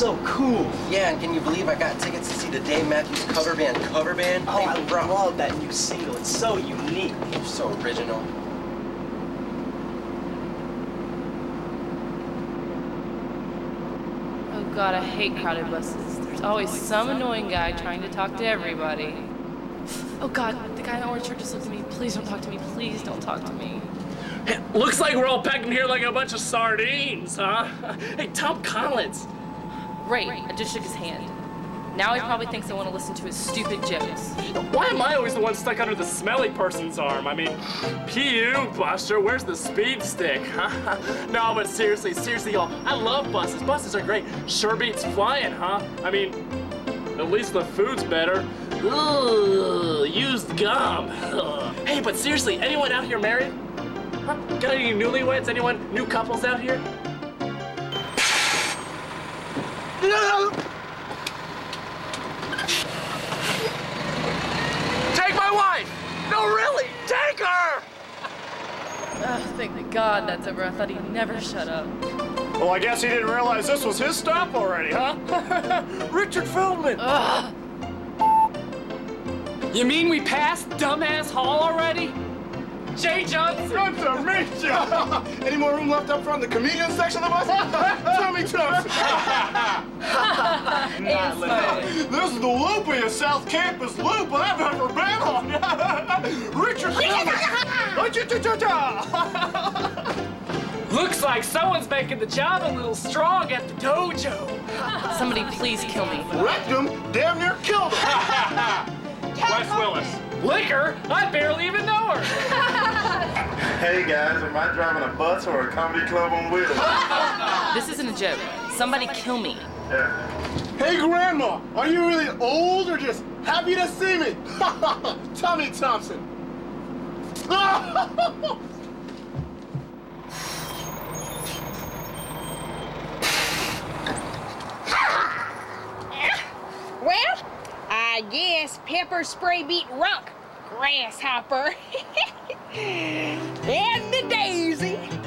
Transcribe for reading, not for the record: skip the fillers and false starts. so cool. Yeah, and can you believe I got tickets to see the Dave Matthews cover band? Oh, I love that new single. It's so unique. You're so original. Oh God, I hate crowded buses. There's always some annoying guy trying to talk to everybody. Oh God, the guy in the orange shirt just looked at me. Please don't talk to me. Please don't talk to me. It looks like we're all pecking here like a bunch of sardines, huh? Hey, Tom Collins. Great. I just shook his hand. Now he probably thinks I want to listen to his stupid jokes. Why am I always the one stuck under the smelly person's arm? I mean, P.U. Buster, where's the speed stick? Huh? No, but seriously, y'all, I love buses. Buses are great. Sure beats flying, huh? I mean, at least the food's better. Ooh, used gum. Ugh. Hey, but seriously, anyone out here married? Huh? Got any newlyweds? Anyone new couples out here? Take my wife! No, really! Take her! Oh, thank God that's over. I thought he'd never shut up. Well, I guess he didn't realize this was his stop already, huh? Richard Feldman! Ugh. You mean we passed Dumbass Hall already? Jay Johnson! Good to meet you! Any more room left up front in the comedian section of us? Tommy Johnson! This is the loopiest South Campus loop I've ever been on! Richard Feldman! Looks like someone's making the job a little strong at the dojo. Somebody please kill me. Wrecked him, damn near killed him! Wes Willis. Liquor? I barely even know her. Hey guys, am I driving a bus or a comedy club on wheels? This isn't a joke. Somebody kill me. Yeah. Hey Grandma, are you really old or just happy to see me? Tommy Thompson. Well? I guess pepper spray beat rock, grasshopper, and the daisy.